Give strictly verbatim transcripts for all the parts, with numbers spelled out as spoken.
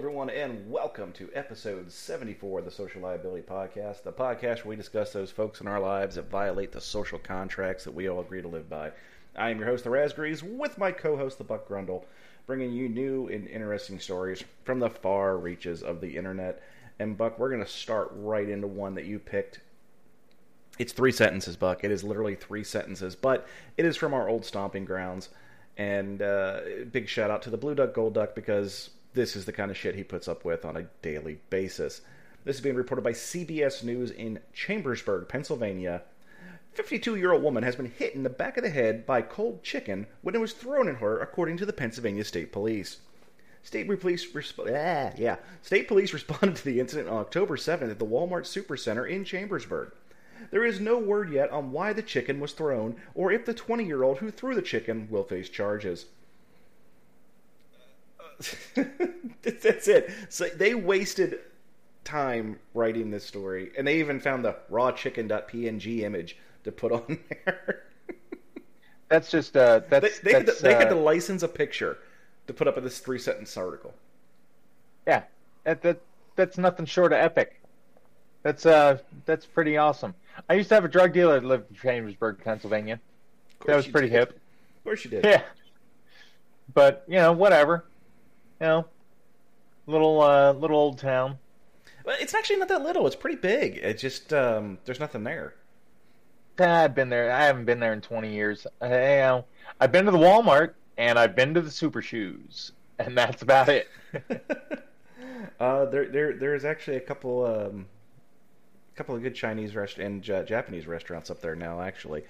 everyone, and welcome to episode seventy-four of the Social Liability Podcast, the podcast where we discuss those folks in our lives that violate the social contracts that we all agree to live by. I am your host, the Razgrees, with my co-host, the Buck Grundle, bringing you new and interesting stories from the far reaches of the internet. And, Buck, we're going to start right into one that you picked. It's three sentences, Buck. It is literally three sentences, but it is from our old stomping grounds. And uh, big shout out to the Blue Duck Gold Duck, because this is the kind of shit he puts up with on a daily basis. This is being reported by C B S News in Chambersburg, Pennsylvania. fifty-two-year-old woman has been hit in the back of the head by cold chicken when it was thrown at her, according to the Pennsylvania State Police. State Police, resp- ah, yeah. State Police responded to the incident on October seventh at the Walmart Supercenter in Chambersburg. There is no word yet on why the chicken was thrown, or if the twenty-year-old who threw the chicken will face charges. Uh, uh, that's it. So they wasted time writing this story, and they even found the raw chicken dot P N G image to put on there. That's just uh, that's they, they, that's, had to, uh, they had to license a picture to put up in this three-sentence article. Yeah, that, that that's nothing short of epic. That's uh, that's pretty awesome. I used to have a drug dealer that lived in Chambersburg, Pennsylvania. That was pretty hip. Of course you did. Yeah. But, you know, whatever. You know, little uh, little old town. Well, it's actually not that little. It's pretty big. It's just, um, there's nothing there. I've been there. I haven't been there in twenty years. I, you know, I've been to the Walmart, and I've been to the Super Shoes. And that's about it. uh, there, there, There's actually a couple... Um... couple of good Chinese rest- and uh, Japanese restaurants up there now, actually.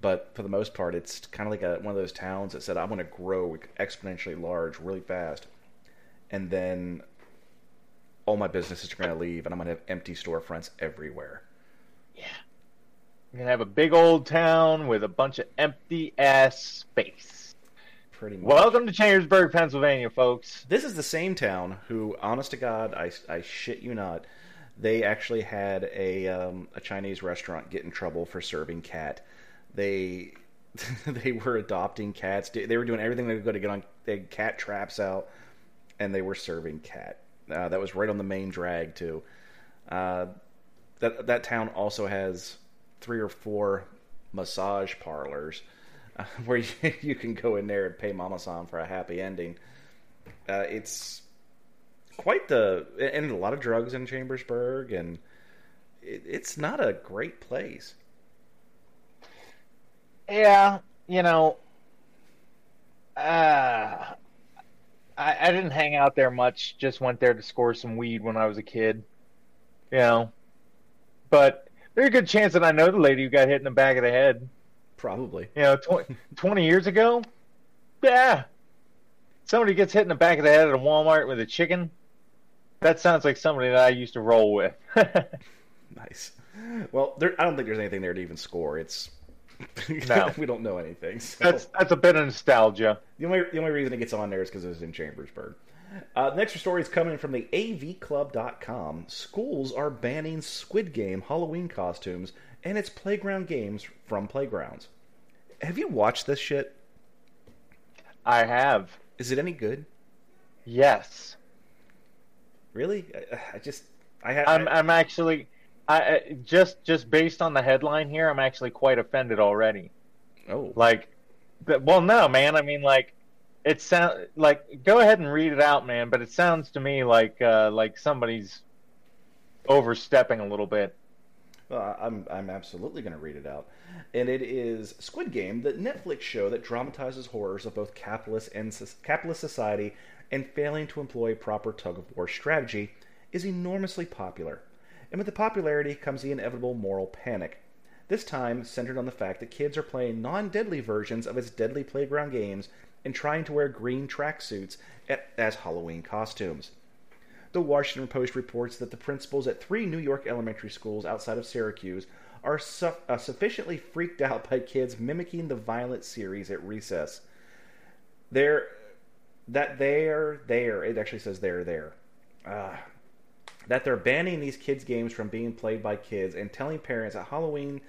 But for the most part, it's kind of like a, one of those towns that said, I want to grow exponentially large really fast. And then all my businesses are going to leave, and I'm going to have empty storefronts everywhere. Yeah. You're going to have a big old town with a bunch of empty-ass space. Pretty much. Welcome to Chambersburg, Pennsylvania, folks. This is the same town who, honest to God, I, I shit you not, they actually had a um, a Chinese restaurant get in trouble for serving cat. They they were adopting cats. They were doing everything they could to get on. They had cat traps out, and they were serving cat. Uh, that was right on the main drag too. Uh, that that town also has three or four massage parlors uh, where you, you can go in there and pay Mama-san for a happy ending. Uh, it's quite the, and a lot of drugs in Chambersburg, and it, it's not a great place. Yeah, you know, uh, I, I didn't hang out there much, just went there to score some weed when I was a kid, you know, but there's a good chance that I know the lady who got hit in the back of the head. Probably. You know, twenty, twenty years ago, yeah, somebody gets hit in the back of the head at a Walmart with a chicken. That sounds like somebody that I used to roll with. Nice. Well, there, I don't think there's anything there to even score. It's no, we don't know anything. So. That's that's a bit of nostalgia. The only the only reason it gets on there is because it was in Chambersburg. Uh, the next story is coming from the A V club dot com. Schools are banning Squid Game Halloween costumes and its playground games from playgrounds. Have you watched this shit? I have. Is it any good? Yes. Really? I, I just, I have. I'm, I'm actually, I just, just based on the headline here, I'm actually quite offended already. Oh. Like, well, no, man. I mean, like, it sounds like, go ahead and read it out, man. But it sounds to me like, uh, like somebody's overstepping a little bit. Well, I'm, I'm absolutely going to read it out. And it is Squid Game, the Netflix show that dramatizes horrors of both capitalist and capitalist society and failing to employ proper tug-of-war strategy, is enormously popular. And with the popularity comes the inevitable moral panic, this time centered on the fact that kids are playing non-deadly versions of its deadly playground games and trying to wear green tracksuits as Halloween costumes. The Washington Post reports that the principals at three New York elementary schools outside of Syracuse are su- uh, sufficiently freaked out by kids mimicking the violent series at recess. They're, that they're there. It actually says they're there. Uh, that they're banning these kids' games from being played by kids and telling parents that Halloween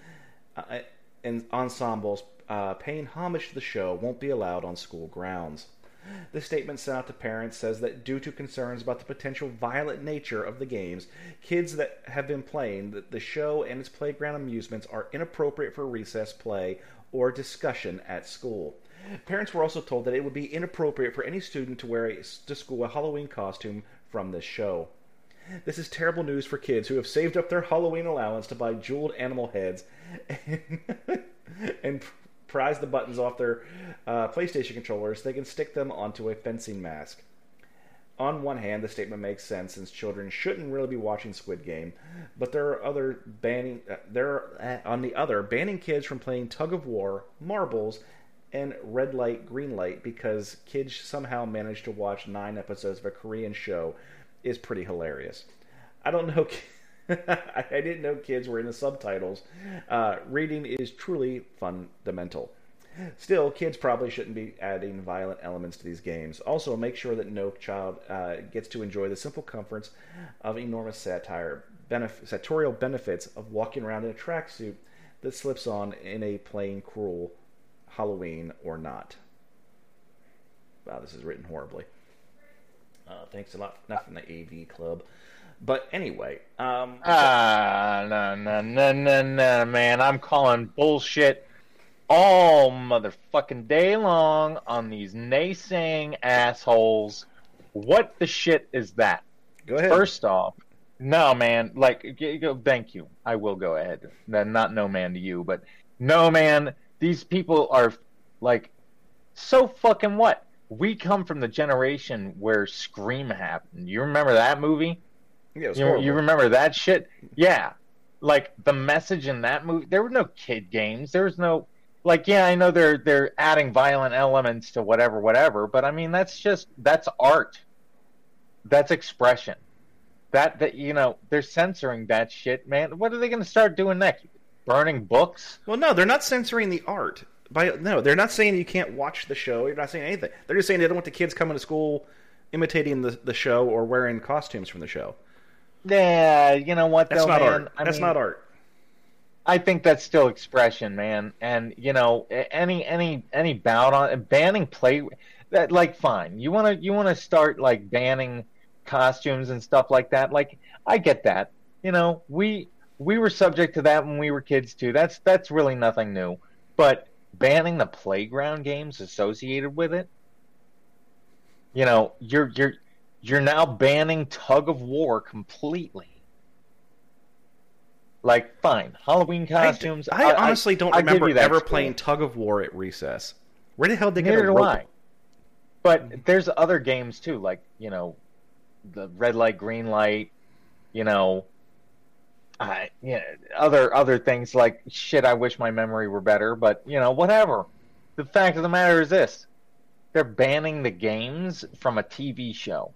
uh, and ensembles uh, paying homage to the show won't be allowed on school grounds. The statement sent out to parents says that due to concerns about the potential violent nature of the games, kids that have been playing that the show and its playground amusements are inappropriate for recess play or discussion at school. Parents were also told that it would be inappropriate for any student to wear a, to school a Halloween costume from this show. This is terrible news for kids who have saved up their Halloween allowance to buy jeweled animal heads and, and prise the buttons off their uh, PlayStation controllers. They can stick them onto a fencing mask. On one hand, the statement makes sense since children shouldn't really be watching Squid Game, but there are other banning. Uh, there are, uh, on the other, banning kids from playing tug of war, marbles, and red light, green light because kids somehow managed to watch nine episodes of a Korean show is pretty hilarious. I don't know. I didn't know kids were in the subtitles. Uh, reading is truly fundamental. Still, kids probably shouldn't be adding violent elements to these games. Also, make sure that no child uh, gets to enjoy the simple comforts of enormous satire, benef- sartorial benefits of walking around in a tracksuit that slips on in a plain, cruel Halloween or not. Wow, this is written horribly. Uh, thanks a lot. Not from the A V Club. But anyway. Um, ah, no, no, no, no, no, man. I'm calling bullshit all motherfucking day long on these naysaying assholes. What the shit is that? Go ahead. First off, no, man, like, thank you. I will go ahead. Not no man to you, but no, man, these people are, like, so fucking what? We come from the generation where Scream happened. You remember that movie? Yeah, it was horrible. You remember that shit? Yeah. Like, the message in that movie, there were no kid games. There was no... Like, yeah, I know they're they're adding violent elements to whatever, whatever, but I mean, that's just, that's art. That's expression. That, that you know, they're censoring that shit, man. What are they going to start doing next? Burning books? Well, no, they're not censoring the art. By, no, they're not saying you can't watch the show. You're not saying anything. They're just saying they don't want the kids coming to school imitating the, the show or wearing costumes from the show. Yeah, you know what, that's though, not man? Art. I that's mean, not art. I think that's still expression, man. And you know, any any any bound on banning play that, like, fine. You want to you want to start like banning costumes and stuff like that. Like, I get that. You know, we we were subject to that when we were kids too. That's that's really nothing new. But banning the playground games associated with it. You know, you're you're you're now banning tug of war completely. Like, fine, Halloween costumes. I, I, I honestly don't I, remember ever school. playing tug of war at recess. Where the hell did they Neither get a rope? I. But there's other games too, like, you know, the red light, green light. You know, I yeah, other other things like shit. I wish my memory were better, but you know, whatever. The fact of the matter is this: they're banning the games from a T V show.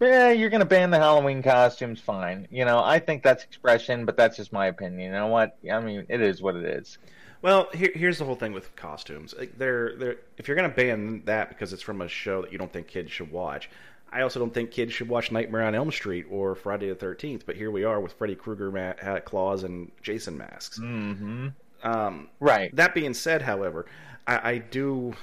Yeah, you're going to ban the Halloween costumes, fine. You know, I think that's expression, but that's just my opinion. You know what? I mean, it is what it is. Well, here, here's the whole thing with costumes. They're, they're, if you're going to ban that because it's from a show that you don't think kids should watch, I also don't think kids should watch Nightmare on Elm Street or Friday the thirteenth, but here we are with Freddy Krueger ma- claws and Jason masks. Mm-hmm. Um, right. That being said, however, I, I do...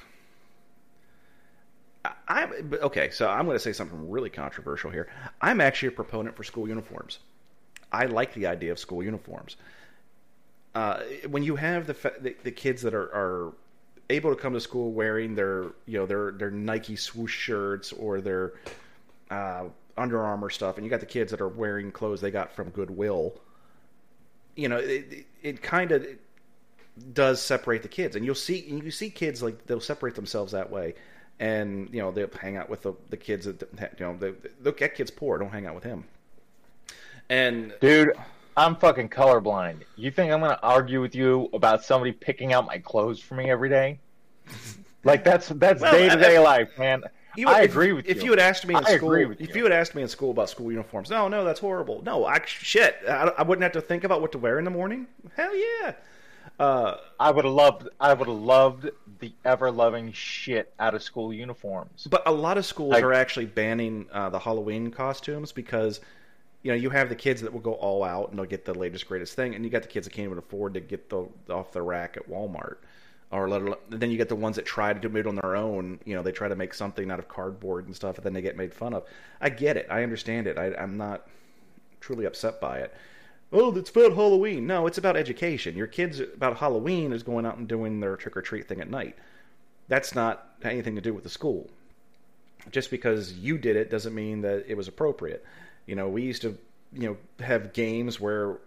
I, okay, so I'm going to say something really controversial here. I'm actually a proponent for school uniforms. I like the idea of school uniforms. Uh, when you have the, the the kids that are, are able to come to school wearing their you know their their Nike swoosh shirts or their uh, Under Armour stuff, and you got the kids that are wearing clothes they got from Goodwill, you know, it it, it kind of does separate the kids, and you'll see and you see kids like they'll separate themselves that way. And, you know, they'll hang out with the, the kids that, you know, they, they'll get kids poor. Don't hang out with him. And dude, I'm fucking colorblind. You think I'm going to argue with you about somebody picking out my clothes for me every day? Like, that's that's well, day-to-day I, life, man. You, I if, agree with if you. If you had asked me in I school, you. if you had asked me in school about school uniforms, no, no, that's horrible. No, I shit, I, I wouldn't have to think about what to wear in the morning. Hell yeah. Uh, I would have loved. I would have loved the ever-loving shit out of school uniforms. But a lot of schools like, are actually banning uh, the Halloween costumes because, you know, you have the kids that will go all out and they'll get the latest greatest thing, and you got the kids that can't even afford to get the off the rack at Walmart Or let alone, then you get the ones that try to do it on their own. You know, they try to make something out of cardboard and stuff, and then they get made fun of. I get it. I understand it. I, I'm not truly upset by it. Oh, it's about Halloween. No, it's about education. Your kids about Halloween is going out and doing their trick-or-treat thing at night. That's not anything to do with the school. Just because you did it doesn't mean that it was appropriate. You know, we used to, you know, have games where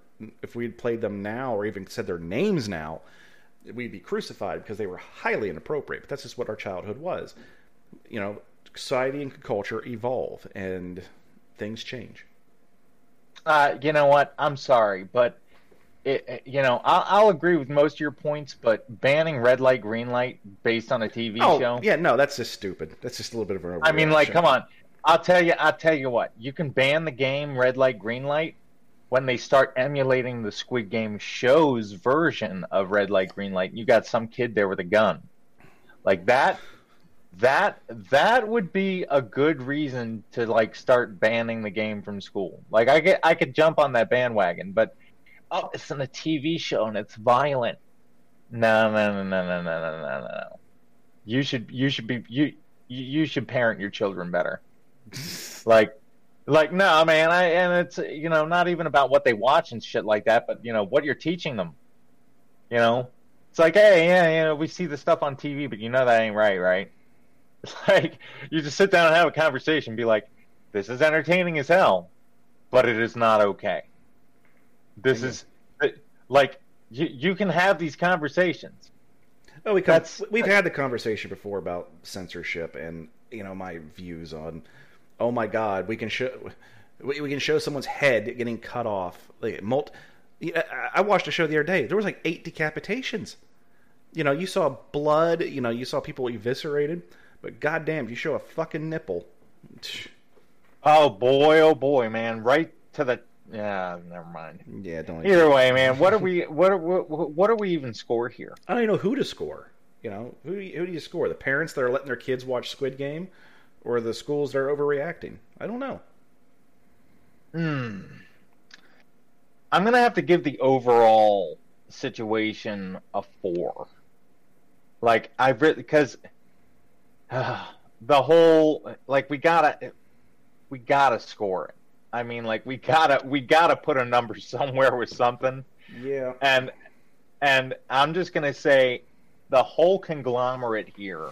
if we had played them now or even said their names now, we'd be crucified because they were highly inappropriate. But that's just what our childhood was. You know, society and culture evolve and things change. Uh, you know what? I'm sorry, but it, it, you know, I'll, I'll agree with most of your points, but banning red light, green light based on a T V oh, show. Yeah, no, that's just stupid. That's just a little bit of an overreaction. I mean, like, come on. I'll tell you, I'll tell you what, you can ban the game red light, green light when they start emulating the Squid Game show's version of red light, green light. You got some kid there with a gun like that. That that would be a good reason to like start banning the game from school. Like I get, I could jump on that bandwagon, but oh, it's on a T V show and it's violent. No, no, no, no, no, no, no, no, no. You should, you should be, you, you should parent your children better. like, like no, man. I and it's you know not even about what they watch and shit like that, but you know what you're teaching them. You know, it's like hey, yeah, you know, we see the stuff on T V, but you know that ain't right, right? It's like, you just sit down and have a conversation and be like, this is entertaining as hell, but it is not okay. This yeah. is, it, like, you, you can have these conversations. Oh, we come, We've like, had the conversation before about censorship and, you know, my views on, oh my God, we can show, we, we can show someone's head getting cut off. Like, multi, I watched a show the other day. There was like eight decapitations. You know, you saw blood, you know, you saw people eviscerated. But goddamn, if you show a fucking nipple. Oh boy, oh boy, man! Right to the yeah. Never mind. Yeah, don't. Either even... way, man. What are we? What are what, what are we even score here? I don't even know who to score. You know, who do you, who do you score? The parents that are letting their kids watch Squid Game, or the schools that are overreacting? I don't know. Hmm. I'm gonna have to give the overall situation a four. Like I've written because. Uh, the whole like we gotta we gotta score it. I mean, like we gotta we gotta put a number somewhere with something. Yeah. And and I'm just gonna say the whole conglomerate here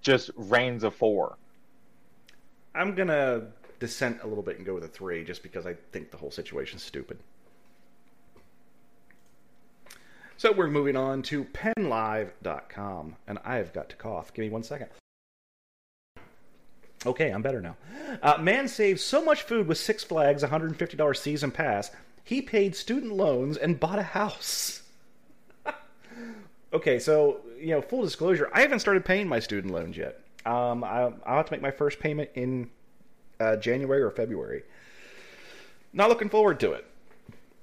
just reigns a four. I'm gonna dissent a little bit and go with a three, just because I think the whole situation's stupid. So we're moving on to penlive dot com, and I've got to cough. Give me one second. Okay, I'm better now. Uh, man saved so much food with Six Flags one hundred fifty dollars season pass, he paid student loans and bought a house. Okay, so, you know, full disclosure, I haven't started paying my student loans yet. Um, I, I'll have to make my first payment in uh, January or February. Not looking forward to it.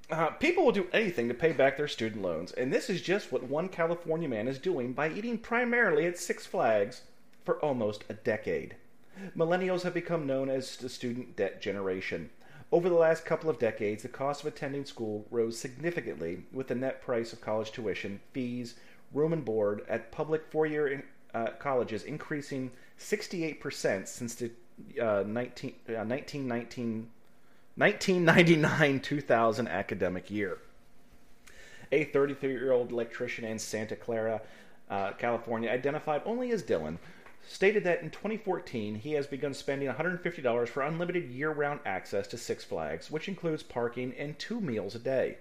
Uh, people will do anything to pay back their student loans, and this is just what one California man is doing by eating primarily at Six Flags for almost a decade. Millennials have become known as the student debt generation. Over the last couple of decades, the cost of attending school rose significantly with the net price of college tuition, fees, room and board at public four-year in, uh, colleges increasing sixty-eight percent since the uh, nineteen nineteen nineteen ninety-nine two thousand academic year. A thirty-three-year-old electrician in Santa Clara, uh, California, identified only as Dylan, stated that in twenty fourteen he has begun spending one hundred fifty dollars for unlimited year-round access to Six Flags, which includes parking and two meals a day.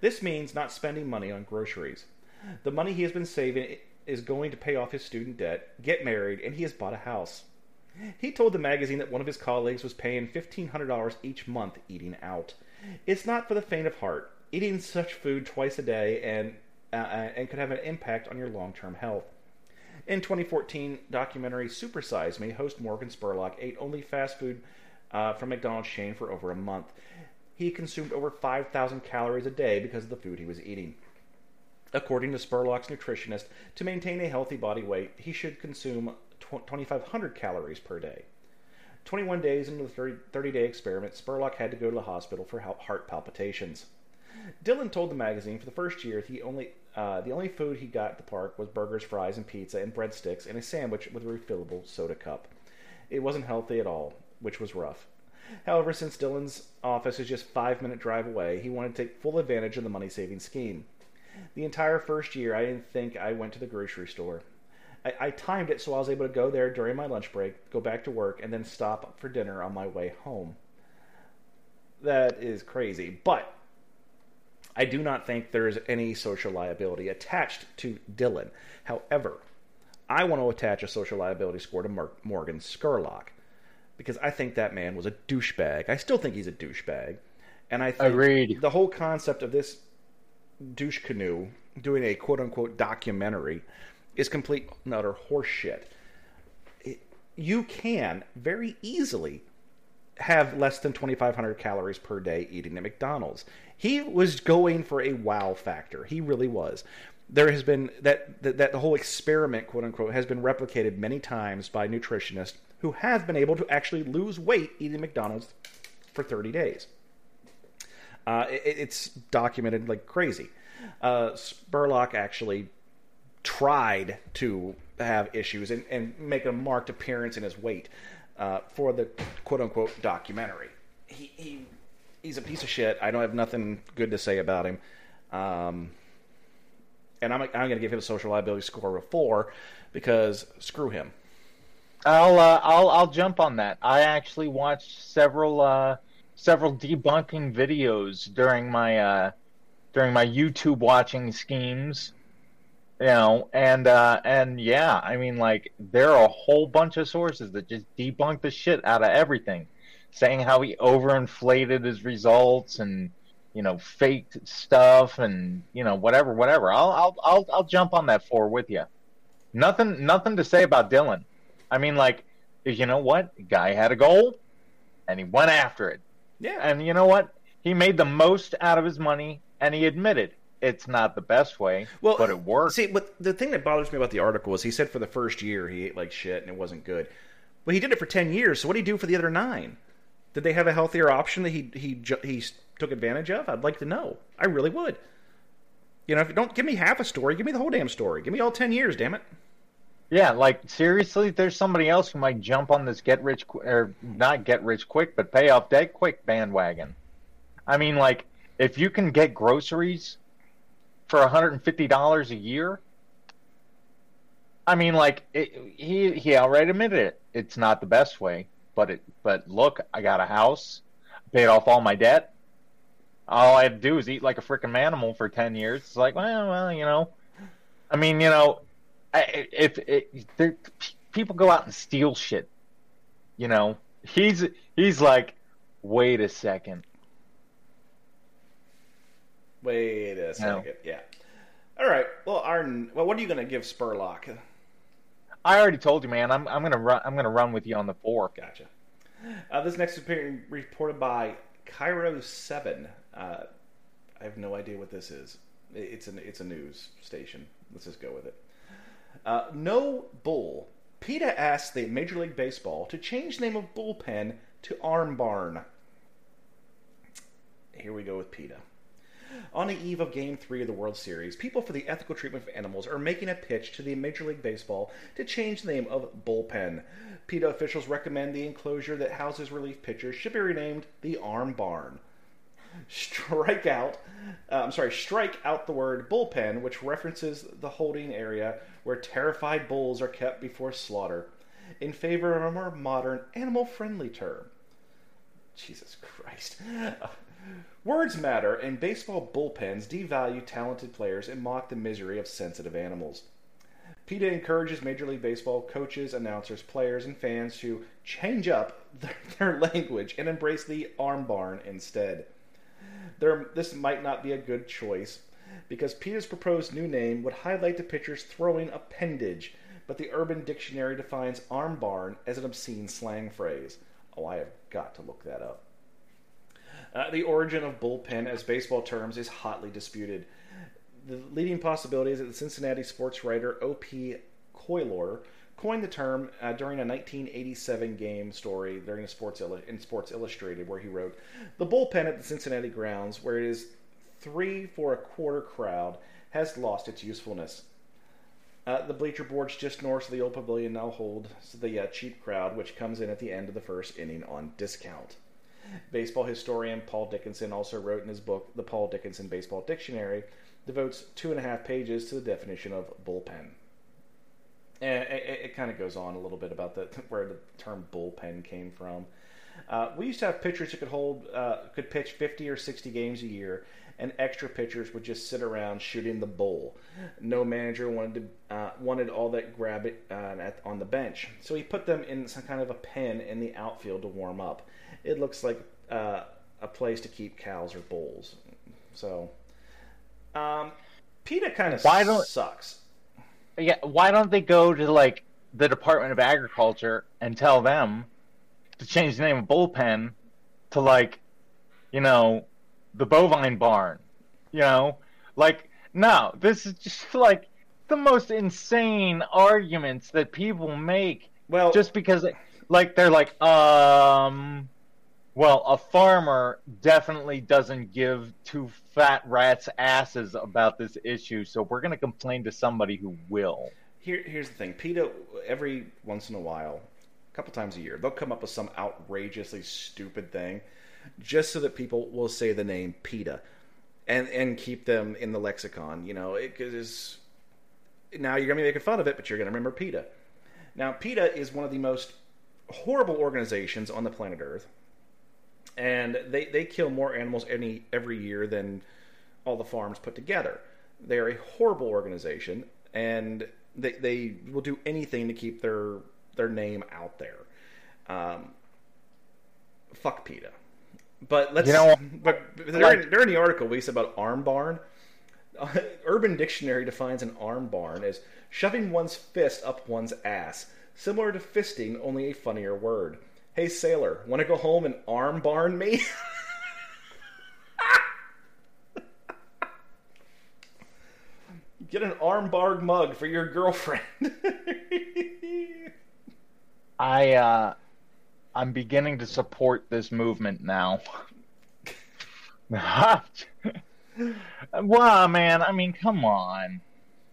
This means not spending money on groceries. The money he has been saving is going to pay off his student debt, get married, and he has bought a house. He told the magazine that one of his colleagues was paying fifteen hundred dollars each month eating out. It's not for the faint of heart. Eating such food twice a day and uh, and could have an impact on your long-term health. In twenty fourteen, documentary Super Size Me host Morgan Spurlock ate only fast food uh, from McDonald's chain for over a month. He consumed over five thousand calories a day because of the food he was eating. According to Spurlock's nutritionist, to maintain a healthy body weight, he should consume twenty-five hundred calories per day. twenty-one days into the thirty-day experiment, Spurlock had to go to the hospital for heart palpitations. Dylan told the magazine for the first year he only Uh, the only food he got at the park was burgers, fries, and pizza, and breadsticks, and a sandwich with a refillable soda cup. It wasn't healthy at all, which was rough. However, since Dylan's office is just a five-minute drive away, he wanted to take full advantage of the money-saving scheme. The entire first year, I didn't think I went to the grocery store. I, I timed it so I was able to go there during my lunch break, go back to work, and then stop for dinner on my way home. That is crazy, but I do not think there is any social liability attached to Dylan. However, I want to attach a social liability score to Mark, Morgan Spurlock, because I think that man was a douchebag. I still think he's a douchebag. And I think Agreed. The whole concept of this douche canoe doing a quote-unquote documentary is complete and utter horseshit. It, you can very easily have less than twenty-five hundred calories per day eating at McDonald's. He was going for a wow factor. He really was. There has been that, that, that the whole experiment, quote unquote, has been replicated many times by nutritionists who have been able to actually lose weight eating McDonald's for thirty days. Uh, it, it's documented like crazy. Uh, Spurlock actually tried to have issues and, and make a marked appearance in his weight. Uh, for the quote-unquote documentary. He, he He's a piece of shit. I don't have nothing good to say about him. Um, and I'm, I'm going to give him a social liability score of four because screw him. I'll uh, I'll I'll jump on that. I actually watched several uh, several debunking videos during my uh, during my YouTube watching schemes. You know, and, uh, and yeah, I mean, like, there are a whole bunch of sources that just debunk the shit out of everything, saying how he overinflated his results and, you know, faked stuff and, you know, whatever, whatever. I'll, I'll, I'll, I'll jump on that four with you. Nothing, nothing to say about Dylan. I mean, like, you know what? The guy had a goal and he went after it. Yeah. And you know what? He made the most out of his money and he admitted it's not the best way, well, but it works. See, but the thing that bothers me about the article is he said for the first year he ate like shit and it wasn't good. Well, he did it for ten years, so what did he do for the other nine? Did they have a healthier option that he he he took advantage of? I'd like to know. I really would. You know, if you don't give me half a story, give me the whole damn story. Give me all ten years, damn it. Yeah, like, seriously, there's somebody else who might jump on this get rich, or not get rich quick, but pay off debt quick bandwagon. I mean, like, if you can get groceries for one hundred fifty dollars a year? I mean, like, it, he he already admitted it. It's not the best way, but it but look, I got a house, paid off all my debt. All I had to do was eat like a freaking animal for ten years. It's like, well, well, you know. I mean, you know, if people go out and steal shit, you know, he's he's like, wait a second. Wait a second. No. Yeah. All right. Well, Arden. Well, what are you going to give Spurlock? I already told you, man. I'm I'm going to run. I'm going to run with you on the four. Gotcha. Uh, this next is being reported by Cairo Seven. Uh, I have no idea what this is. It's an it's a news station. Let's just go with it. Uh, no bull. PETA asked the Major League Baseball to change the name of Bullpen to Arm Barn. Here we go with PETA. On the eve of Game three of the World Series, people for the ethical treatment of animals are making a pitch to the Major League Baseball to change the name of Bullpen. PETA officials recommend the enclosure that houses relief pitchers should be renamed the Arm Barn. Strike out, uh, I'm sorry, strike out the word Bullpen, which references the holding area where terrified bulls are kept before slaughter, in favor of a more modern, animal-friendly term. Jesus Christ. Words matter, and baseball bullpens devalue talented players and mock the misery of sensitive animals. PETA encourages Major League Baseball coaches, announcers, players, and fans to change up their, their language and embrace the Arm Barn instead. There, this might not be a good choice, because PETA's proposed new name would highlight the pitcher's throwing appendage, but the Urban Dictionary defines Arm Barn as an obscene slang phrase. Oh, I have got to look that up. Uh, the origin of bullpen as baseball terms is hotly disputed. The leading possibility is that the Cincinnati sports writer O P Koylor coined the term uh, during a nineteen eighty-seven game story during a sports Ill- in Sports Illustrated, where he wrote, "The bullpen at the Cincinnati grounds, where it is three for a quarter crowd, has lost its usefulness. Uh, the bleacher boards just north of the old pavilion now hold the uh, cheap crowd, which comes in at the end of the first inning on discount. Baseball historian Paul Dickinson also wrote in his book, The Paul Dickinson Baseball Dictionary, devotes two and a half pages to the definition of bullpen. And it, it kind of goes on a little bit about the, where the term bullpen came from. Uh, we used to have pitchers who could hold, uh, could pitch fifty or sixty games a year, and extra pitchers would just sit around shooting the bull. No manager wanted to, uh, wanted all that grab it uh, at, on the bench, so he put them in some kind of a pen in the outfield to warm up. It looks like uh, a place to keep cows or bulls. So, um, PETA kind of sucks. Yeah, why don't they go to like the Department of Agriculture and tell them to change the name of bullpen to, like, you know, the bovine barn, you know? Like, no, this is just, like, the most insane arguments that people make. Well, just because, like, they're like, um, well, a farmer definitely doesn't give two fat rats' asses about this issue, so we're going to complain to somebody who will. Here, here's the thing. PETA, every once in a while, couple times a year, they'll come up with some outrageously stupid thing just so that people will say the name PETA and and keep them in the lexicon. You know, it is, now you're going to be making fun of it, but you're going to remember PETA. Now, PETA is one of the most horrible organizations on the planet Earth, and they, they kill more animals any every year than all the farms put together. They are a horrible organization, and they, they will do anything to keep their their name out there. Um, fuck PETA. But let's, you know, but during, during the article we said about Arm Barn, uh, Urban Dictionary defines an arm barn as shoving one's fist up one's ass, similar to fisting, only a funnier word. Hey sailor, want to go home and arm barn me? Get an arm barn mug for your girlfriend. I, uh, I'm beginning to support this movement now. Wow, man, I mean, come on.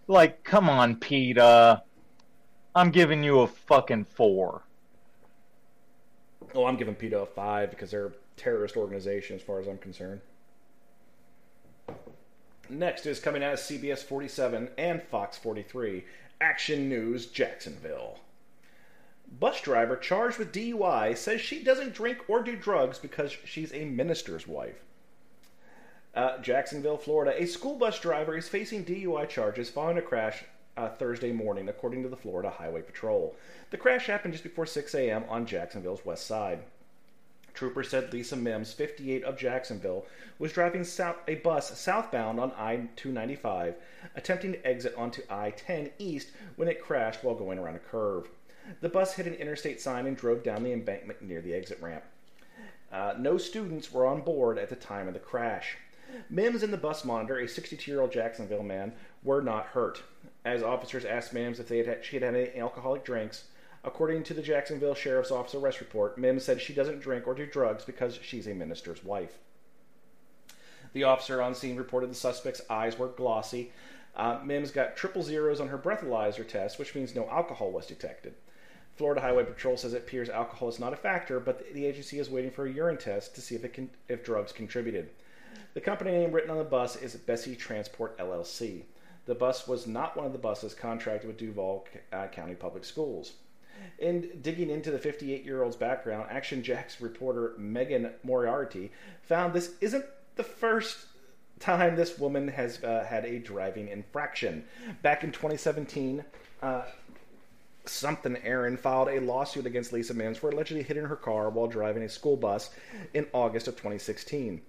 Like, come on, PETA. I'm giving you a fucking four. Oh, I'm giving PETA a five because they're a terrorist organization as far as I'm concerned. Next is coming out of C B S forty-seven and Fox forty-three, Action News Jacksonville. Bus driver charged with D U I says she doesn't drink or do drugs because she's a minister's wife. Uh, Jacksonville, Florida. A school bus driver is facing D U I charges following a crash uh, Thursday morning, according to the Florida Highway Patrol. The crash happened just before six a.m. on Jacksonville's west side. Troopers said Lisa Mims, fifty-eight, of Jacksonville, was driving south, a bus southbound on I two ninety-five, attempting to exit onto I ten east when it crashed while going around a curve. The bus hit an interstate sign and drove down the embankment near the exit ramp. Uh, no students were on board at the time of the crash. Mims and the bus monitor, a sixty-two-year-old Jacksonville man, were not hurt. As officers asked Mims if they had had, she had had any alcoholic drinks, according to the Jacksonville Sheriff's Office arrest report, Mims said she doesn't drink or do drugs because she's a minister's wife. The officer on scene reported the suspect's eyes were glossy. Uh, Mims got triple zeros on her breathalyzer test, which means no alcohol was detected. Florida Highway Patrol says it appears alcohol is not a factor, but the agency is waiting for a urine test to see if it can, if drugs contributed. The company name written on the bus is Bessie Transport L L C. The bus was not one of the buses contracted with Duval uh, County Public Schools. In digging into the fifty-eight-year-old's background, Action Jack's reporter Megan Moriarty found this isn't the first time this woman has uh, had a driving infraction. Back in twenty seventeen, uh... Something Aaron filed a lawsuit against Lisa Mims for allegedly hitting her car while driving a school bus in August of twenty sixteen.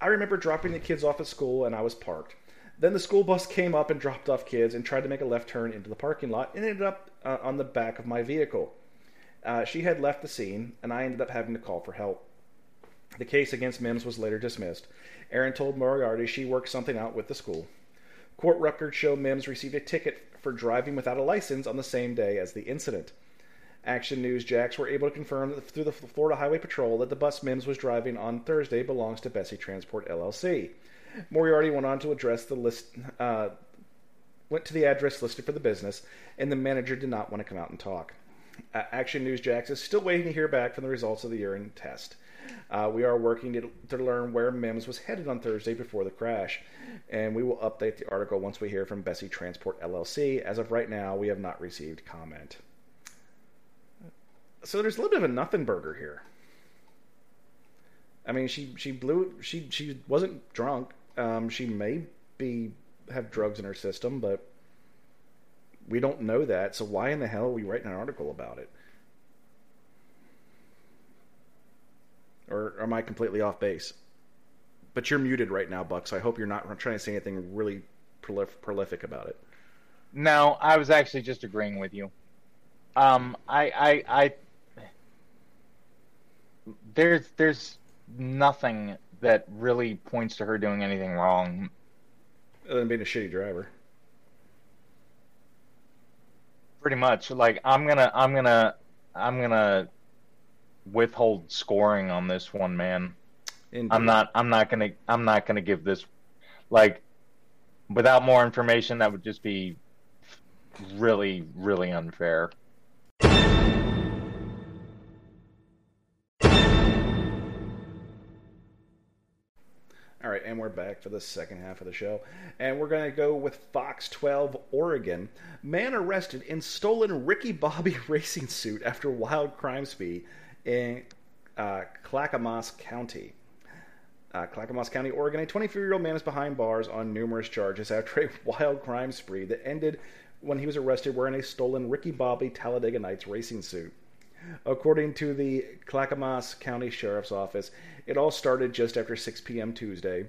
I remember dropping the kids off at school and I was parked. Then the school bus came up and dropped off kids and tried to make a left turn into the parking lot and ended up uh, on the back of my vehicle. Uh, she had left the scene and I ended up having to call for help. The case against Mims was later dismissed. Aaron told Moriarty she worked something out with the school. Court records show Mims received a ticket for driving without a license on the same day as the incident. Action News Jacks were able to confirm that through the Florida Highway Patrol that the bus Mims was driving on Thursday belongs to Bessie Transport L L C. Moriarty went on to address the list, uh, went to the address listed for the business, and the manager did not want to come out and talk. Uh, Action News Jax is still waiting to hear back from the results of the urine test. Uh, we are working to, to learn where Mims was headed on Thursday before the crash, and we will update the article once we hear from Bessie Transport L L C. As of right now, we have not received comment. So there's a little bit of a nothing burger here. I mean, she she blew she she wasn't drunk. Um, she may be have drugs in her system, but we don't know that. So why in the hell are we writing an article about it? Or am I completely off base? But you're muted right now, Buck, so I hope you're not trying to say anything really prolif- prolific about it. No, I was actually just agreeing with you. Um, I, I, I, there's, there's nothing that really points to her doing anything wrong. Other than being a shitty driver. Pretty much. Like, I'm gonna, I'm gonna, I'm gonna... withhold scoring on this one, man. Indeed. I'm not. I'm not gonna. I'm not gonna give this. Like, without more information, that would just be really, really unfair. All right, and we're back for the second half of the show. And we're going to go with Fox twelve, Oregon. Man arrested in stolen Ricky Bobby racing suit after wild crime spree in uh, Clackamas County. Uh, Clackamas County, Oregon. A twenty-three-year-old man is behind bars on numerous charges after a wild crime spree that ended when he was arrested wearing a stolen Ricky Bobby Talladega Nights racing suit. According to the Clackamas County Sheriff's Office, it all started just after six p.m. Tuesday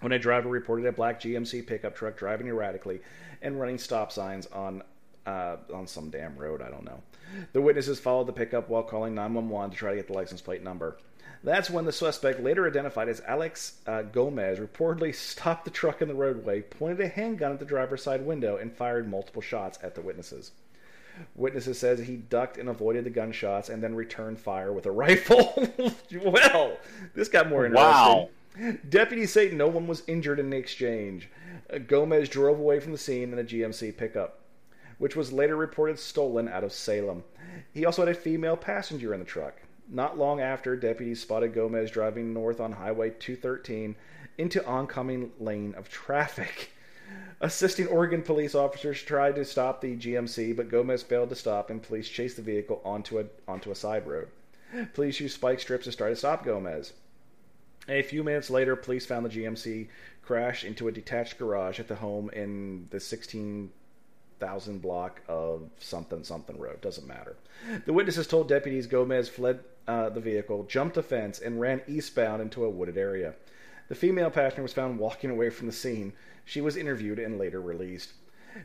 when a driver reported a black G M C pickup truck driving erratically and running stop signs on uh, on some damn road, I don't know. The witnesses followed the pickup while calling nine one one to try to get the license plate number. That's when the suspect, later identified as Alex uh, Gomez, reportedly stopped the truck in the roadway, pointed a handgun at the driver's side window, and fired multiple shots at the witnesses. Witnesses says he ducked and avoided the gunshots and then returned fire with a rifle. Well, this got more interesting. Wow. Deputies say no one was injured in the exchange. Gomez drove away from the scene in a G M C pickup, which was later reported stolen out of Salem. He also had a female passenger in the truck. Not long after, deputies spotted Gomez driving north on Highway two thirteen into oncoming lane of traffic. Assisting Oregon police officers tried to stop the G M C, but Gomez failed to stop, and police chased the vehicle onto a onto a side road. Police used spike strips to try to stop Gomez. A few minutes later, police found the G M C crashed into a detached garage at the home in the sixteen thousand block of something something road. Doesn't matter. The witnesses told deputies Gomez fled uh, the vehicle, jumped a fence, and ran eastbound into a wooded area. The female passenger was found walking away from the scene. She was interviewed and later released.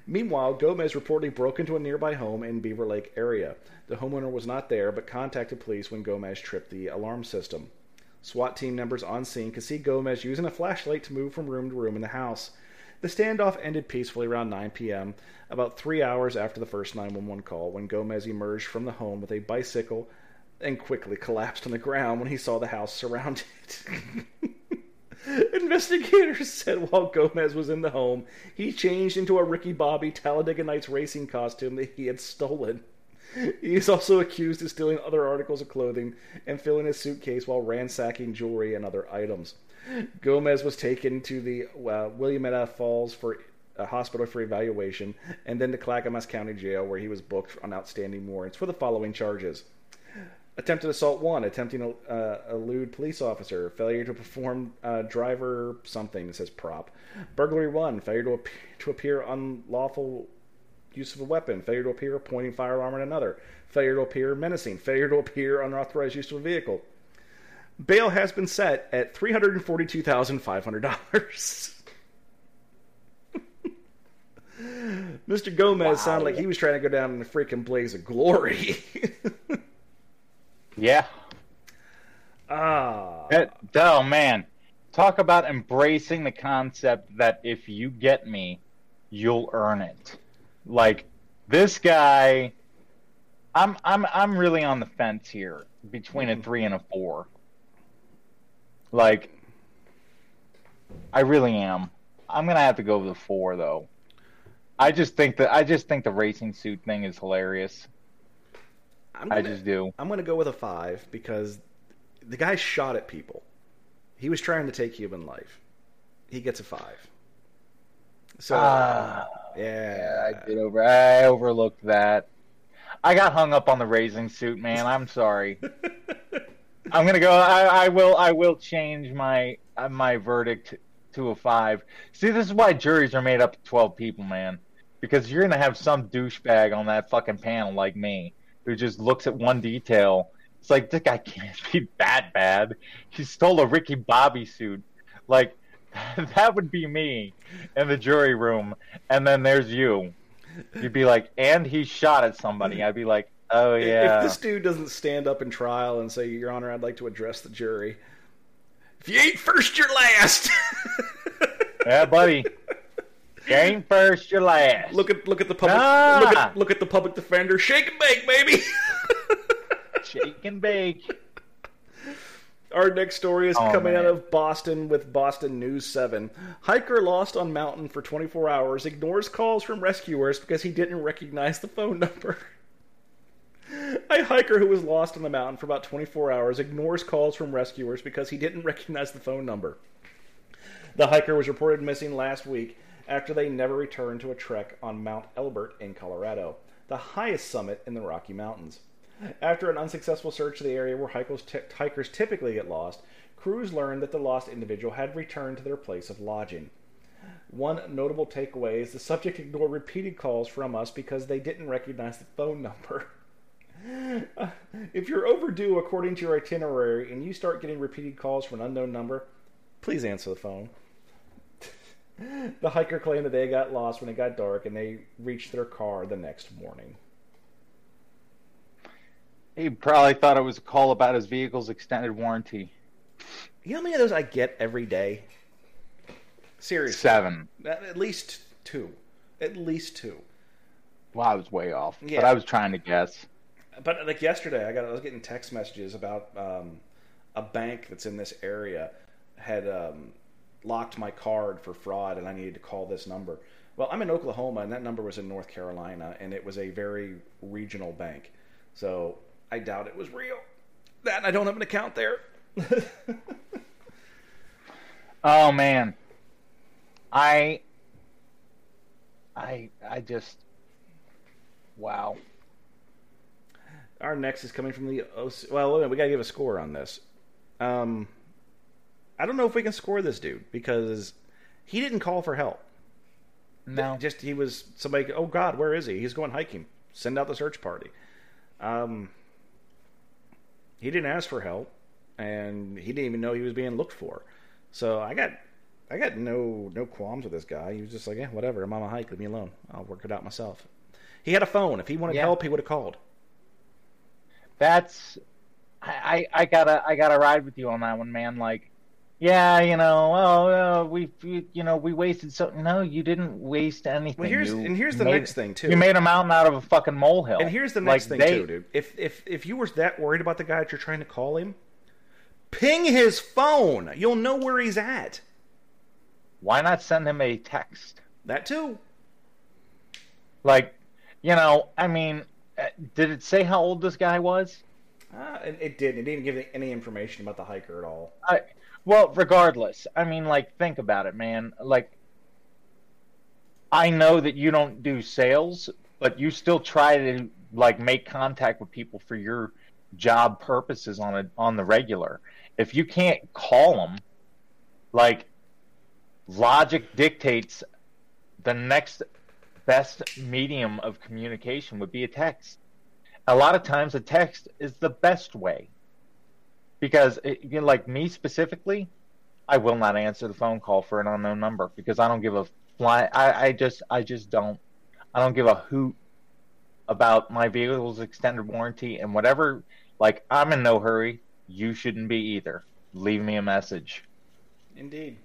Meanwhile, Gomez reportedly broke into a nearby home in Beaver Lake area. The homeowner was not there, but contacted police when Gomez tripped the alarm system. SWAT team members on scene could see Gomez using a flashlight to move from room to room in the house. The standoff ended peacefully around nine p.m., about three hours after the first nine one one call, when Gomez emerged from the home with a bicycle and quickly collapsed on the ground when he saw the house surrounded. Investigators said while Gomez was in the home, he changed into a Ricky Bobby Talladega Nights racing costume that he had stolen. He is also accused of stealing other articles of clothing and filling his suitcase while ransacking jewelry and other items. Gomez was taken to the uh, Willamette Falls for a hospital for evaluation and then to Clackamas County Jail, where he was booked on outstanding warrants for the following charges. Attempted assault one, attempting to uh, elude police officer, failure to perform uh, driver something, it says prop. Burglary one, failure to, ap- to appear unlawful use of a weapon, failure to appear pointing firearm at another, failure to appear menacing, failure to appear unauthorized use of a vehicle. Bail has been set at three hundred forty-two thousand five hundred dollars. Mister Gomez wow. sounded like he was trying to go down in a freaking blaze of glory. Yeah. Ah. That, oh, man. Talk about embracing the concept that if you get me, you'll earn it. Like, this guy, I'm I'm I'm really on the fence here between a three and a four. Like, I really am. I'm gonna have to go with a four though. I just think that I just think the racing suit thing is hilarious. I'm gonna, I just do. I'm gonna go with a five because the guy shot at people. He was trying to take human life. He gets a five. So uh, yeah, I did over. I overlooked that. I got hung up on the racing suit, man. I'm sorry. I'm gonna go. I, I will. I will change my uh, my verdict to a five. See, this is why juries are made up of twelve people, man. Because you're gonna have some douchebag on that fucking panel like me who just looks at one detail. It's like, this guy can't be that bad. He stole a Ricky Bobby suit. Like, that would be me in the jury room. And then there's you. You'd be like, and he shot at somebody. I'd be like, oh, yeah. If this dude doesn't stand up in trial and say, Your Honor, I'd like to address the jury. If you ain't first, you're last. Yeah, buddy. You ain't first, you're last. Look at look at the public ah. look, at, look at the public defender. Shake and bake, baby. Shake and bake. Our next story is oh, coming man. out of Boston with Boston News seven. Hiker lost on mountain for twenty-four hours, ignores calls from rescuers because he didn't recognize the phone number. A hiker who was lost on the mountain for about twenty-four hours ignores calls from rescuers because he didn't recognize the phone number. The hiker was reported missing last week after they never returned to a trek on Mount Elbert in Colorado, the highest summit in the Rocky Mountains. After an unsuccessful search of the area where hikers, t- hikers typically get lost, crews learned that the lost individual had returned to their place of lodging. One notable takeaway is the subject ignored repeated calls from us because they didn't recognize the phone number. Uh, if you're overdue according to your itinerary and you start getting repeated calls from an unknown number, please answer the phone. The hiker claimed that they got lost when it got dark and they reached their car the next morning. He probably thought it was a call about his vehicle's extended warranty. You know how many of those I get every day? Seriously. Seven. At least two. At least two. Well, I was way off, yeah. But I was trying to guess. But like yesterday, I got I was getting text messages about um, a bank that's in this area had um, locked my card for fraud, and I needed to call this number. Well, I'm in Oklahoma, and that number was in North Carolina, and it was a very regional bank. So I doubt it was real. That I don't have an account there. Oh man, I, I, I just, wow. Our next is coming from the O C. Well, wait a minute, we gotta give a score on this. Um, I don't know if we can score this dude because he didn't call for help. No, just he was somebody. Oh God, where is he? He's going hiking. Send out the search party. Um. He didn't ask for help, and he didn't even know he was being looked for. So I got, I got no no qualms with this guy. He was just like, yeah, whatever. I'm on a hike. Leave me alone. I'll work it out myself. He had a phone. If he wanted yeah. help, he would have called. That's, I, I, I gotta I gotta ride with you on that one, man. Like, yeah, you know, oh, uh, we, you know, we wasted so. No, you didn't waste anything. Well, here's you and here's the made, next thing too. You made a mountain out of a fucking molehill. And here's the next like, thing they, too, dude. If if if you were that worried about the guy that you're trying to call him, ping his phone. You'll know where he's at. Why not send him a text? That too. Like, you know, I mean. Did it say how old this guy was? Uh, it, it didn't. It didn't give any information about the hiker at all. I, well, regardless, I mean, like, think about it, man. Like, I know that you don't do sales, but you still try to, like, make contact with people for your job purposes on a, on the regular. If you can't call them, like, logic dictates the next best medium of communication would be a text. A lot of times a text is the best way because it, you know, like me specifically, I will not answer the phone call for an unknown number because I don't give a fly. I, I just, I just don't, I don't give a hoot about my vehicle's extended warranty and whatever. Like I'm in no hurry. You shouldn't be either. Leave me a message. Indeed.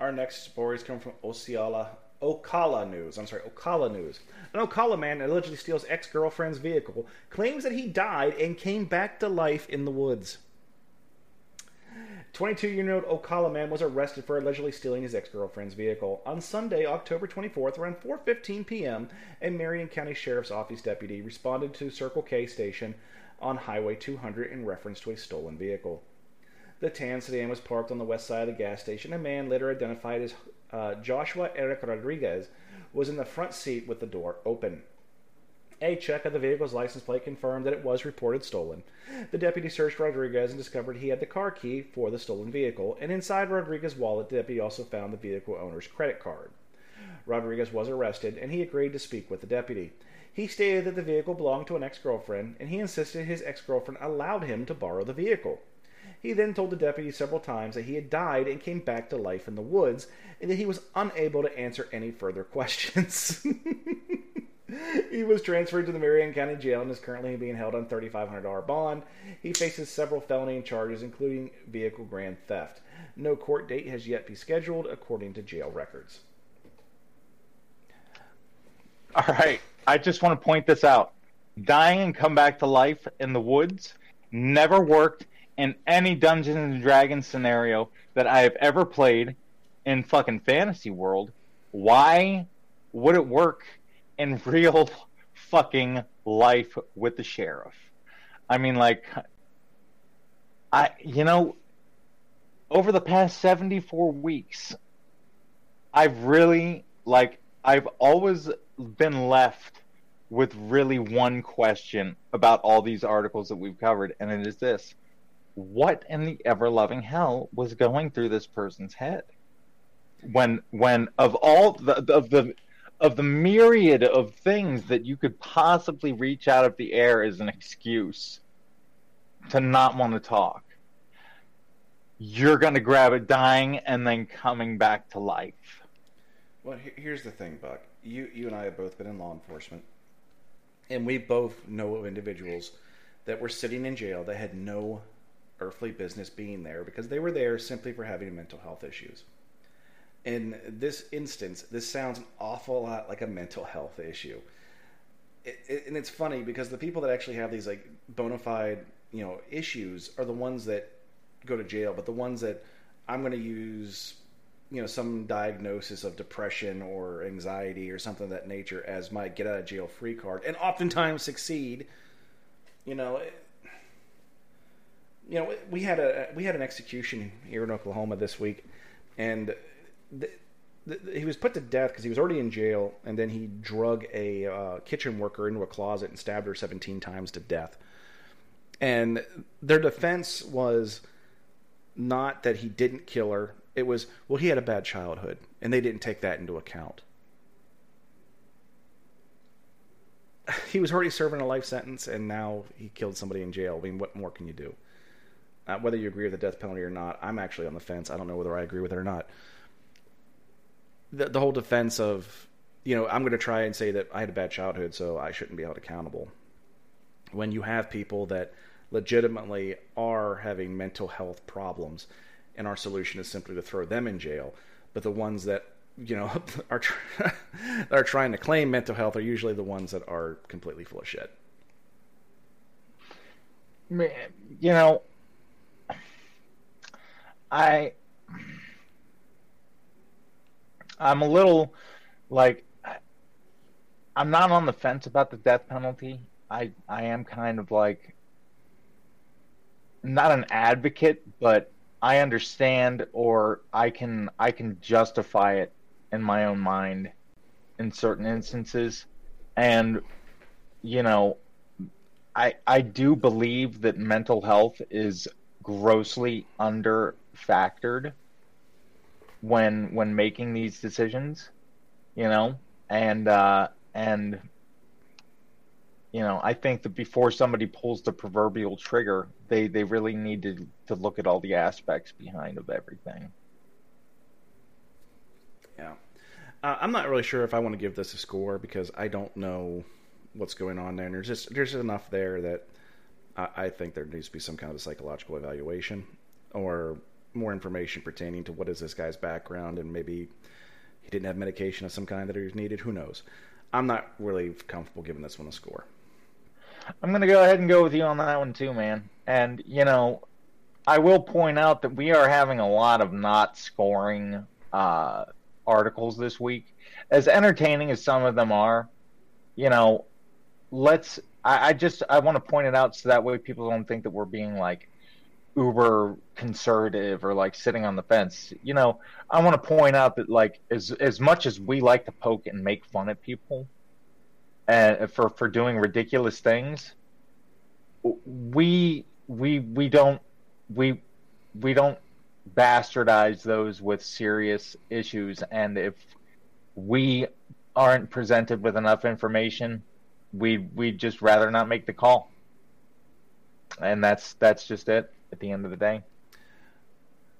Our next story is coming from Ocala. Ocala News. I'm sorry, Ocala News. An Ocala man allegedly steals ex-girlfriend's vehicle, claims that he died and came back to life in the woods. twenty-two-year-old Ocala man was arrested for allegedly stealing his ex-girlfriend's vehicle. On Sunday, October twenty-fourth, around four fifteen p.m., a Marion County Sheriff's Office deputy responded to Circle K station on Highway two hundred in reference to a stolen vehicle. The tan sedan was parked on the west side of the gas station. A man later identified as uh, Joshua Eric Rodriguez was in the front seat with the door open. A check of the vehicle's license plate confirmed that it was reported stolen. The deputy searched Rodriguez and discovered he had the car key for the stolen vehicle, and inside Rodriguez's wallet, the deputy also found the vehicle owner's credit card. Rodriguez was arrested, and he agreed to speak with the deputy. He stated that the vehicle belonged to an ex-girlfriend, and he insisted his ex-girlfriend allowed him to borrow the vehicle. He then told the deputy several times that he had died and came back to life in the woods, and that he was unable to answer any further questions. He was transferred to the Marion County Jail and is currently being held on three thousand five hundred dollars bond. He faces several felony charges, including vehicle grand theft. No court date has yet been scheduled, according to jail records. All right. I just want to point this out. Dying and come back to life in the woods never worked in any Dungeons and Dragons scenario that I have ever played in fucking fantasy world. Why would it work in real fucking life with the sheriff? I mean, like, I, you know, over the past seventy-four weeks, I've really, like, I've always been left with really one question about all these articles that we've covered, and it is this. What in the ever-loving hell was going through this person's head? When, when of all the, of the, of the myriad of things that you could possibly reach out of the air as an excuse to not want to talk, you're going to grab it dying and then coming back to life. Well, here's the thing, Buck. You, you and I have both been in law enforcement, and we both know of individuals that were sitting in jail that had no earthly business being there because they were there simply for having mental health issues. In this instance, this sounds an awful lot like a mental health issue. It, it, and it's funny because the people that actually have these like bona fide, you know, issues are the ones that go to jail, but the ones that I'm going to use, you know, some diagnosis of depression or anxiety or something of that nature as my get out of jail free card and oftentimes succeed, you know, it, you know, we had a, we had an execution here in Oklahoma this week, and The, the, he was put to death because he was already in jail, and then he drug a uh, kitchen worker into a closet and stabbed her seventeen times to death. And their defense was not that he didn't kill her. It was, well, he had a bad childhood, and they didn't take that into account. He was already serving a life sentence, and now he killed somebody in jail. I mean, what more can you do? Uh, whether you agree with the death penalty or not, I'm actually on the fence. I don't know whether I agree with it or not. The, the whole defense of, you know, I'm going to try and say that I had a bad childhood, so I shouldn't be held accountable. When you have people that legitimately are having mental health problems, and our solution is simply to throw them in jail, but the ones that, you know, are try- are trying to claim mental health are usually the ones that are completely full of shit. Man, you know, I... I'm a little, like, I'm not on the fence about the death penalty. I, I am kind of like, not an advocate, but I understand, or I can I can justify it in my own mind in certain instances. And, you know, I I do believe that mental health is grossly under-factored when when making these decisions, you know, and uh, and you know, I think that before somebody pulls the proverbial trigger, they, they really need to, to look at all the aspects behind of everything. Yeah, uh, I'm not really sure if I want to give this a score because I don't know what's going on there. And there's just there's enough there that I, I think there needs to be some kind of a psychological evaluation or more information pertaining to what is this guy's background, and maybe he didn't have medication of some kind that he was needed. Who knows? I'm not really comfortable giving this one a score. I'm going to go ahead and go with you on that one too, man. And, you know, I will point out that we are having a lot of not scoring uh, articles this week. As entertaining as some of them are, you know, let's I, I just I want to point it out so that way people don't think that we're being like uber conservative or like sitting on the fence. You know, I want to point out that like as as much as we like to poke and make fun at people and for, for doing ridiculous things, we we we don't we we don't bastardize those with serious issues. And if we aren't presented with enough information, we we'd just rather not make the call. And that's that's just it at the end of the day.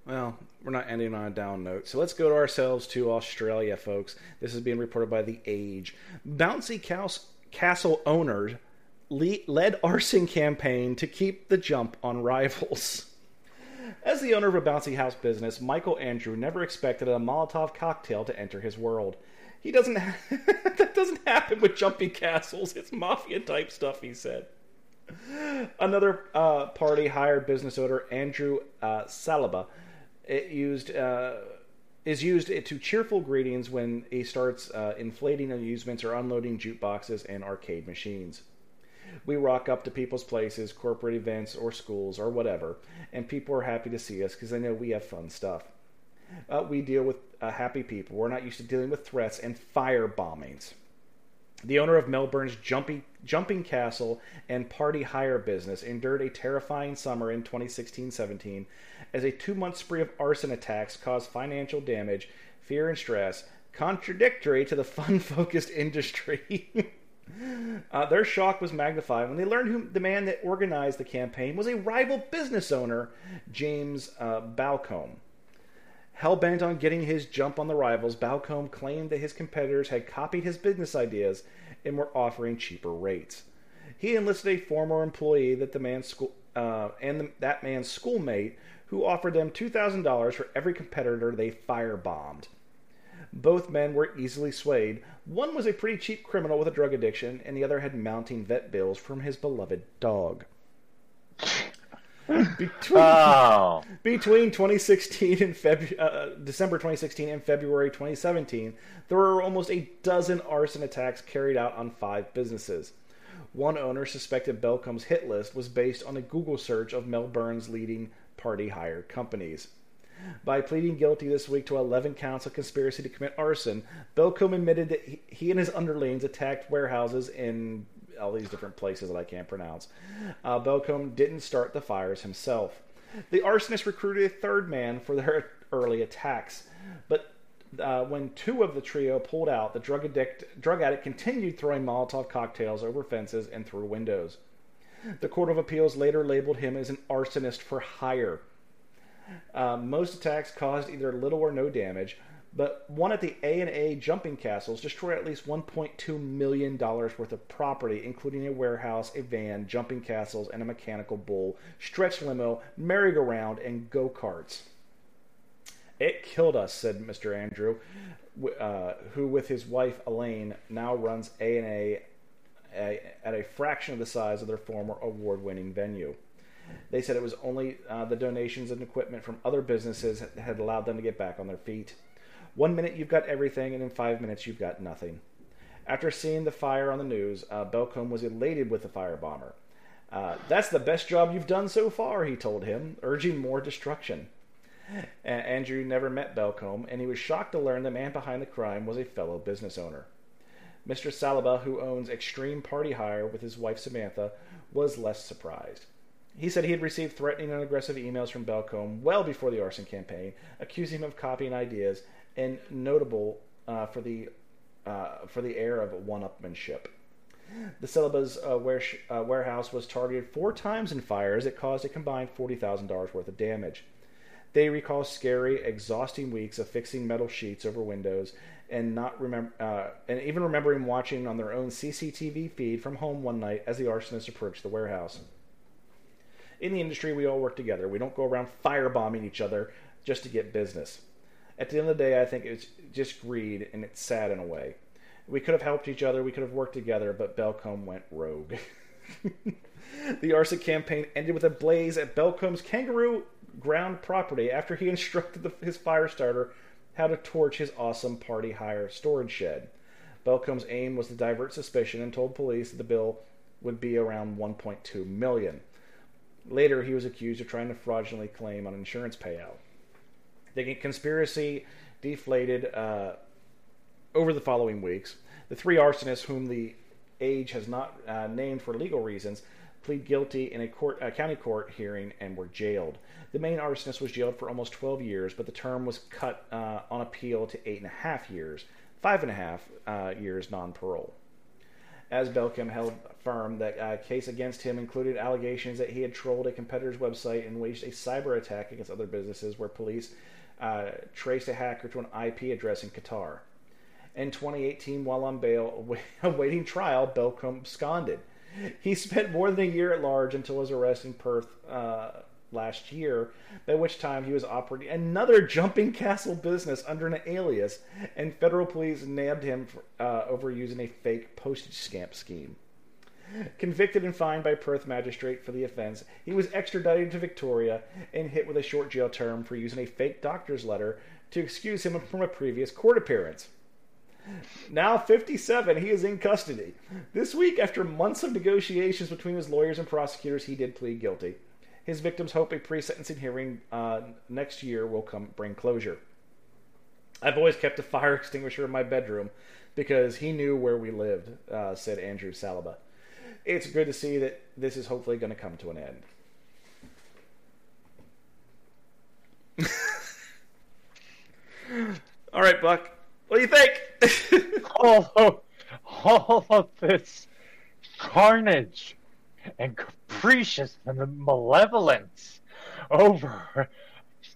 Well, we're not ending on a down note. So let's go to ourselves to Australia, folks. This is being reported by The Age. Bouncy cows, castle owners led arson campaign to keep the jump on rivals. As the owner of a bouncy house business, Michael Andrew never expected a Molotov cocktail to enter his world. He doesn't ha- that doesn't happen with jumping castles. It's mafia-type stuff, he said. Another uh, party hired business owner Andrew uh, Salaba. It used uh, is used to cheerful greetings when he starts uh, inflating amusements or unloading jukeboxes and arcade machines. We rock up to people's places, corporate events, or schools, or whatever, and people are happy to see us because they know we have fun stuff. Uh, we deal with uh, happy people. We're not used to dealing with threats and fire bombings. The owner of Melbourne's jumpy, Jumping Castle and Party Hire business endured a terrifying summer in twenty sixteen seventeen as a two-month spree of arson attacks caused financial damage, fear, and stress, contradictory to the fun-focused industry. Uh, their shock was magnified when they learned who the man that organized the campaign was a rival business owner, James uh, Balcombe. Hell-bent on getting his jump on the rivals, Balcombe claimed that his competitors had copied his business ideas and were offering cheaper rates. He enlisted a former employee that the man's school, uh, and the, that man's schoolmate who offered them two thousand dollars for every competitor they firebombed. Both men were easily swayed. One was a pretty cheap criminal with a drug addiction, and the other had mounting vet bills from his beloved dog. Between, oh. between twenty sixteen and February, uh, December twenty sixteen and February twenty seventeen, there were almost a dozen arson attacks carried out on five businesses. One owner suspected Balcombe's hit list was based on a Google search of Melbourne's leading party hire companies. By pleading guilty this week to eleven counts of conspiracy to commit arson, Balcombe admitted that he, he and his underlings attacked warehouses in all these different places that I can't pronounce. Uh, Balcombe didn't start the fires himself. The arsonist recruited a third man for their early attacks, but uh, when two of the trio pulled out, the drug addict, drug addict continued throwing Molotov cocktails over fences and through windows. The Court of Appeals later labeled him as an arsonist for hire. Uh, most attacks caused either little or no damage, but one at the A and A Jumping Castles destroyed at least one point two million dollars worth of property, including a warehouse, a van, jumping castles, and a mechanical bull, stretch limo, merry-go-round, and go-karts. It killed us, said Mister Andrew, uh, who with his wife Elaine now runs A and A at a fraction of the size of their former award-winning venue. They said it was only uh, the donations and equipment from other businesses that had allowed them to get back on their feet. One minute you've got everything, and in five minutes you've got nothing. After seeing the fire on the news, uh, Balcombe was elated with the firebomber. Uh, that's the best job you've done so far, he told him, urging more destruction. A- Andrew never met Balcombe, and he was shocked to learn the man behind the crime was a fellow business owner. Mister Salaba, who owns Extreme Party Hire with his wife Samantha, was less surprised. He said he had received threatening and aggressive emails from Balcombe well before the arson campaign, accusing him of copying ideas and notable uh, for the uh, for the air of one-upmanship. The Celeba's uh, waresh- uh, warehouse was targeted four times in fires that caused a combined forty thousand dollars worth of damage. They recall scary, exhausting weeks of fixing metal sheets over windows and not remember, uh, and even remembering watching on their own C C T V feed from home one night as the arsonists approached the warehouse. In the industry, we all work together. We don't go around firebombing each other just to get business. At the end of the day, I think it's just greed, and it's sad in a way. We could have helped each other. We could have worked together, but Balcombe went rogue. The arson campaign ended with a blaze at Belcomb's Kangaroo Ground property after he instructed the, his fire starter how to torch his awesome party hire storage shed. Belcomb's aim was to divert suspicion and told police that the bill would be around one point two million dollars. Later, he was accused of trying to fraudulently claim an insurance payout. The conspiracy deflated uh, over the following weeks. The three arsonists, whom the Age has not uh, named for legal reasons, plead guilty in a court, uh, county court hearing and were jailed. The main arsonist was jailed for almost twelve years, but the term was cut uh, on appeal to eight and a half years, five and a half uh, years non-parole. As Belcom held firm, that uh, case against him included allegations that he had trolled a competitor's website and waged a cyber attack against other businesses where police uh, traced a hacker to an I P address in Qatar. In twenty eighteen, while on bail, awaiting trial, Belcom absconded. He spent more than a year at large until his arrest in Perth uh, last year, by which time he was operating another jumping castle business under an alias, and federal police nabbed him for, uh, over using a fake postage stamp scheme. Convicted and fined by Perth magistrate for the offense, he was extradited to Victoria and hit with a short jail term for using a fake doctor's letter to excuse him from a previous court appearance. Now fifty-seven, he is in custody. This week, after months of negotiations between his lawyers and prosecutors, he did plead guilty. His victims hope a pre-sentencing hearing uh, next year will come bring closure. I've always kept a fire extinguisher in my bedroom because he knew where we lived, uh, said Andrew Saliba. It's good to see that this is hopefully going to come to an end. All right, Buck. What do you think? all, of, all of this carnage and capricious and malevolence over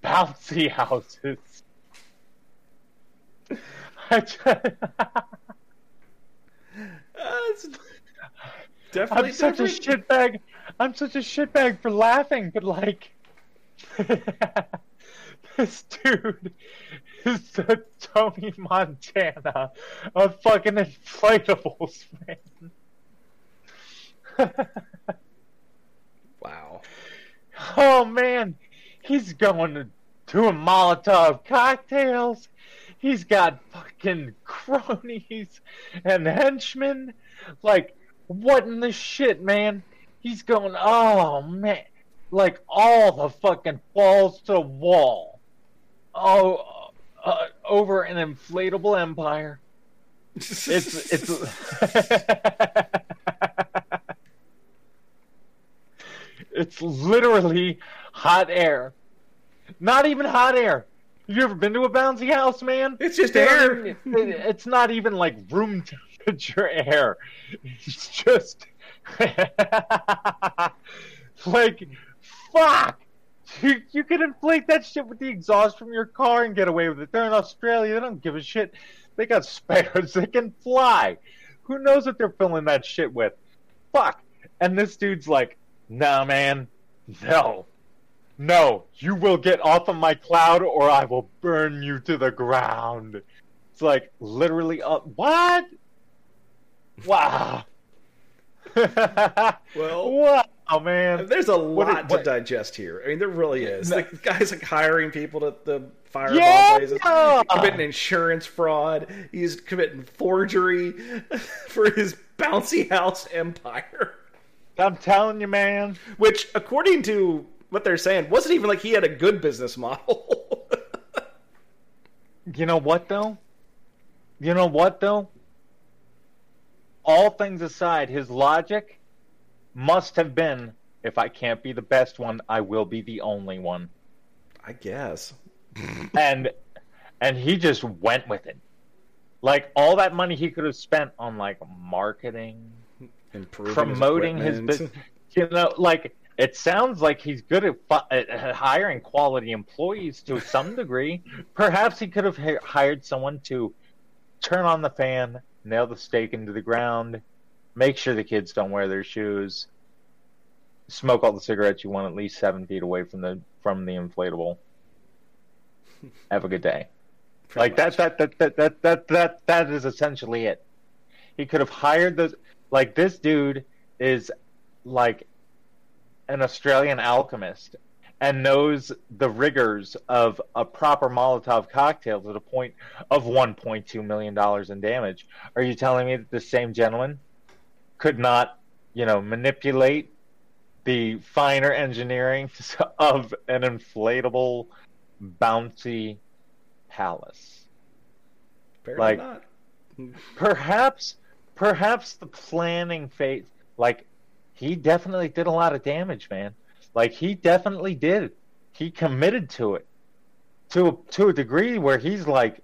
bouncy houses. I just, That's definitely I'm such different. a shitbag. I'm such a shitbag for laughing, but like this dude is the Tony Montana of fucking inflatables, man. Wow. Oh, man. He's going to doing Molotov cocktails. He's got fucking cronies and henchmen. Like, what in the shit, man? He's going, oh, man. Like, all the fucking walls to the wall. Oh, Uh, over an inflatable empire. It's it's it's literally hot air. Not even hot air. Have you ever been to a bouncy house, man? It's just they air. It, it's not even like room temperature air. It's just like fuck. You, you can inflate that shit with the exhaust from your car and get away with it. They're in Australia. They don't give a shit. They got spares. They can fly. Who knows what they're filling that shit with? Fuck. And this dude's like, nah, man. No. No. You will get off of my cloud or I will burn you to the ground. It's like, literally, uh, what? Wow. Well, what? Oh man, there's a lot what, what, to digest here. I mean, there really is. No. Like, the guy's like hiring people to the fireball yeah! places. He's committing insurance fraud. He's committing forgery for his bouncy house empire. I'm telling you, man. Which, according to what they're saying, wasn't even like he had a good business model. You know what, though? You know what, though? All things aside, his logic must have been, if I can't be the best one, I will be the only one. I guess. and and he just went with it. Like, all that money he could have spent on, like, marketing, Improving promoting his, his business. You know, like, it sounds like he's good at, fu- at hiring quality employees to some degree. Perhaps he could have ha- hired someone to turn on the fan, nail the stake into the ground, make sure the kids don't wear their shoes. Smoke all the cigarettes you want at least seven feet away from the from the inflatable. Have a good day. Pretty like that that, that that that that that that is essentially it. He could have hired those. Like, this dude is like an Australian alchemist and knows the rigors of a proper Molotov cocktail to the point of one point two million dollars in damage, are you telling me that the same gentleman could not, you know, manipulate the finer engineering of an inflatable bouncy palace? Apparently like, not. perhaps, perhaps the planning phase, like, he definitely did a lot of damage, man. Like, he definitely did. He committed to it to to a degree where he's like,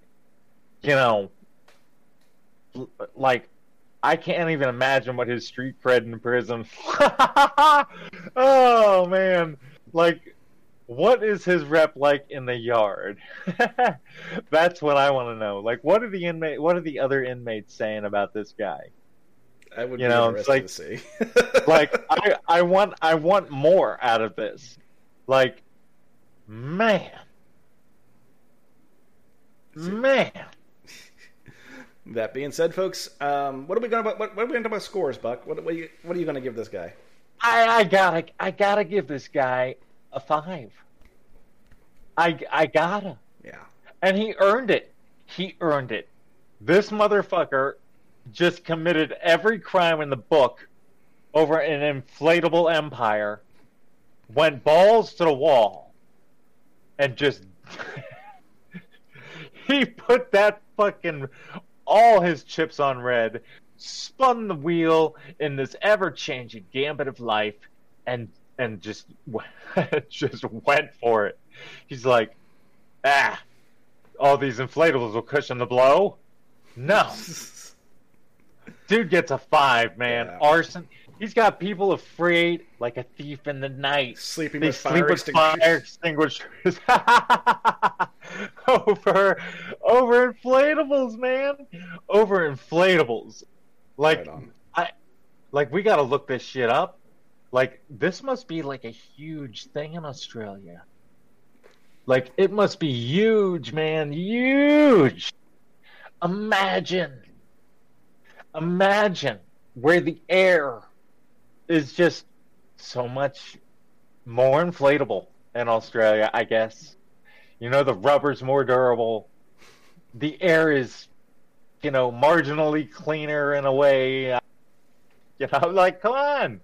you know, like, I can't even imagine what his street cred in prison. Oh, man. Like, what is his rep like in the yard? That's what I want to know. Like, what are the inmate? What are the other inmates saying about this guy? I would, you know, be interested it's like, to see. Like, I, I want, I want more out of this. Like, man, man. That being said, folks, um, what are we going about? What, what are we going to talk about? Scores, Buck. What, what are you? What are you going to give this guy? I, I gotta, I gotta give this guy a five. I, I gotta. Yeah. And he earned it. He earned it. This motherfucker just committed every crime in the book over an inflatable empire, went balls to the wall, and just he put that fucking all his chips on red, spun the wheel in this ever-changing gambit of life, and and just just went for it. He's like, ah, all these inflatables will cushion the blow. No. Dude gets a five, man. Yeah. Arson. He's got people afraid like a thief in the night. Sleeping they with sleep fire, with extinguishers. fire extinguishers. over, over inflatables, man. Over inflatables. Like, right I, like we got to look this shit up. Like, this must be like a huge thing in Australia. Like, it must be huge, man. Huge. Imagine. Imagine where the air is just so much more inflatable in Australia, I guess. You know, the rubber's more durable. The air is, you know, marginally cleaner in a way. You know, like, come on.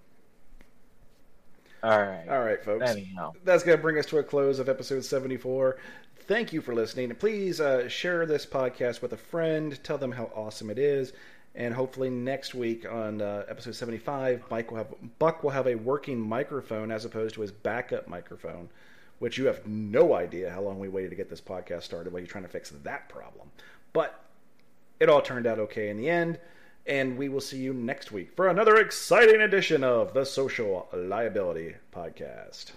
All right. All right, folks. Anyhow. That's going to bring us to a close of episode seventy-four. Thank you for listening. And please uh, share this podcast with a friend. Tell them how awesome it is. And hopefully next week on uh, episode seventy-five, Mike will have Buck will have a working microphone as opposed to his backup microphone, which you have no idea how long we waited to get this podcast started while you're trying to fix that problem. But it all turned out okay in the end, and we will see you next week for another exciting edition of the Social Liability Podcast.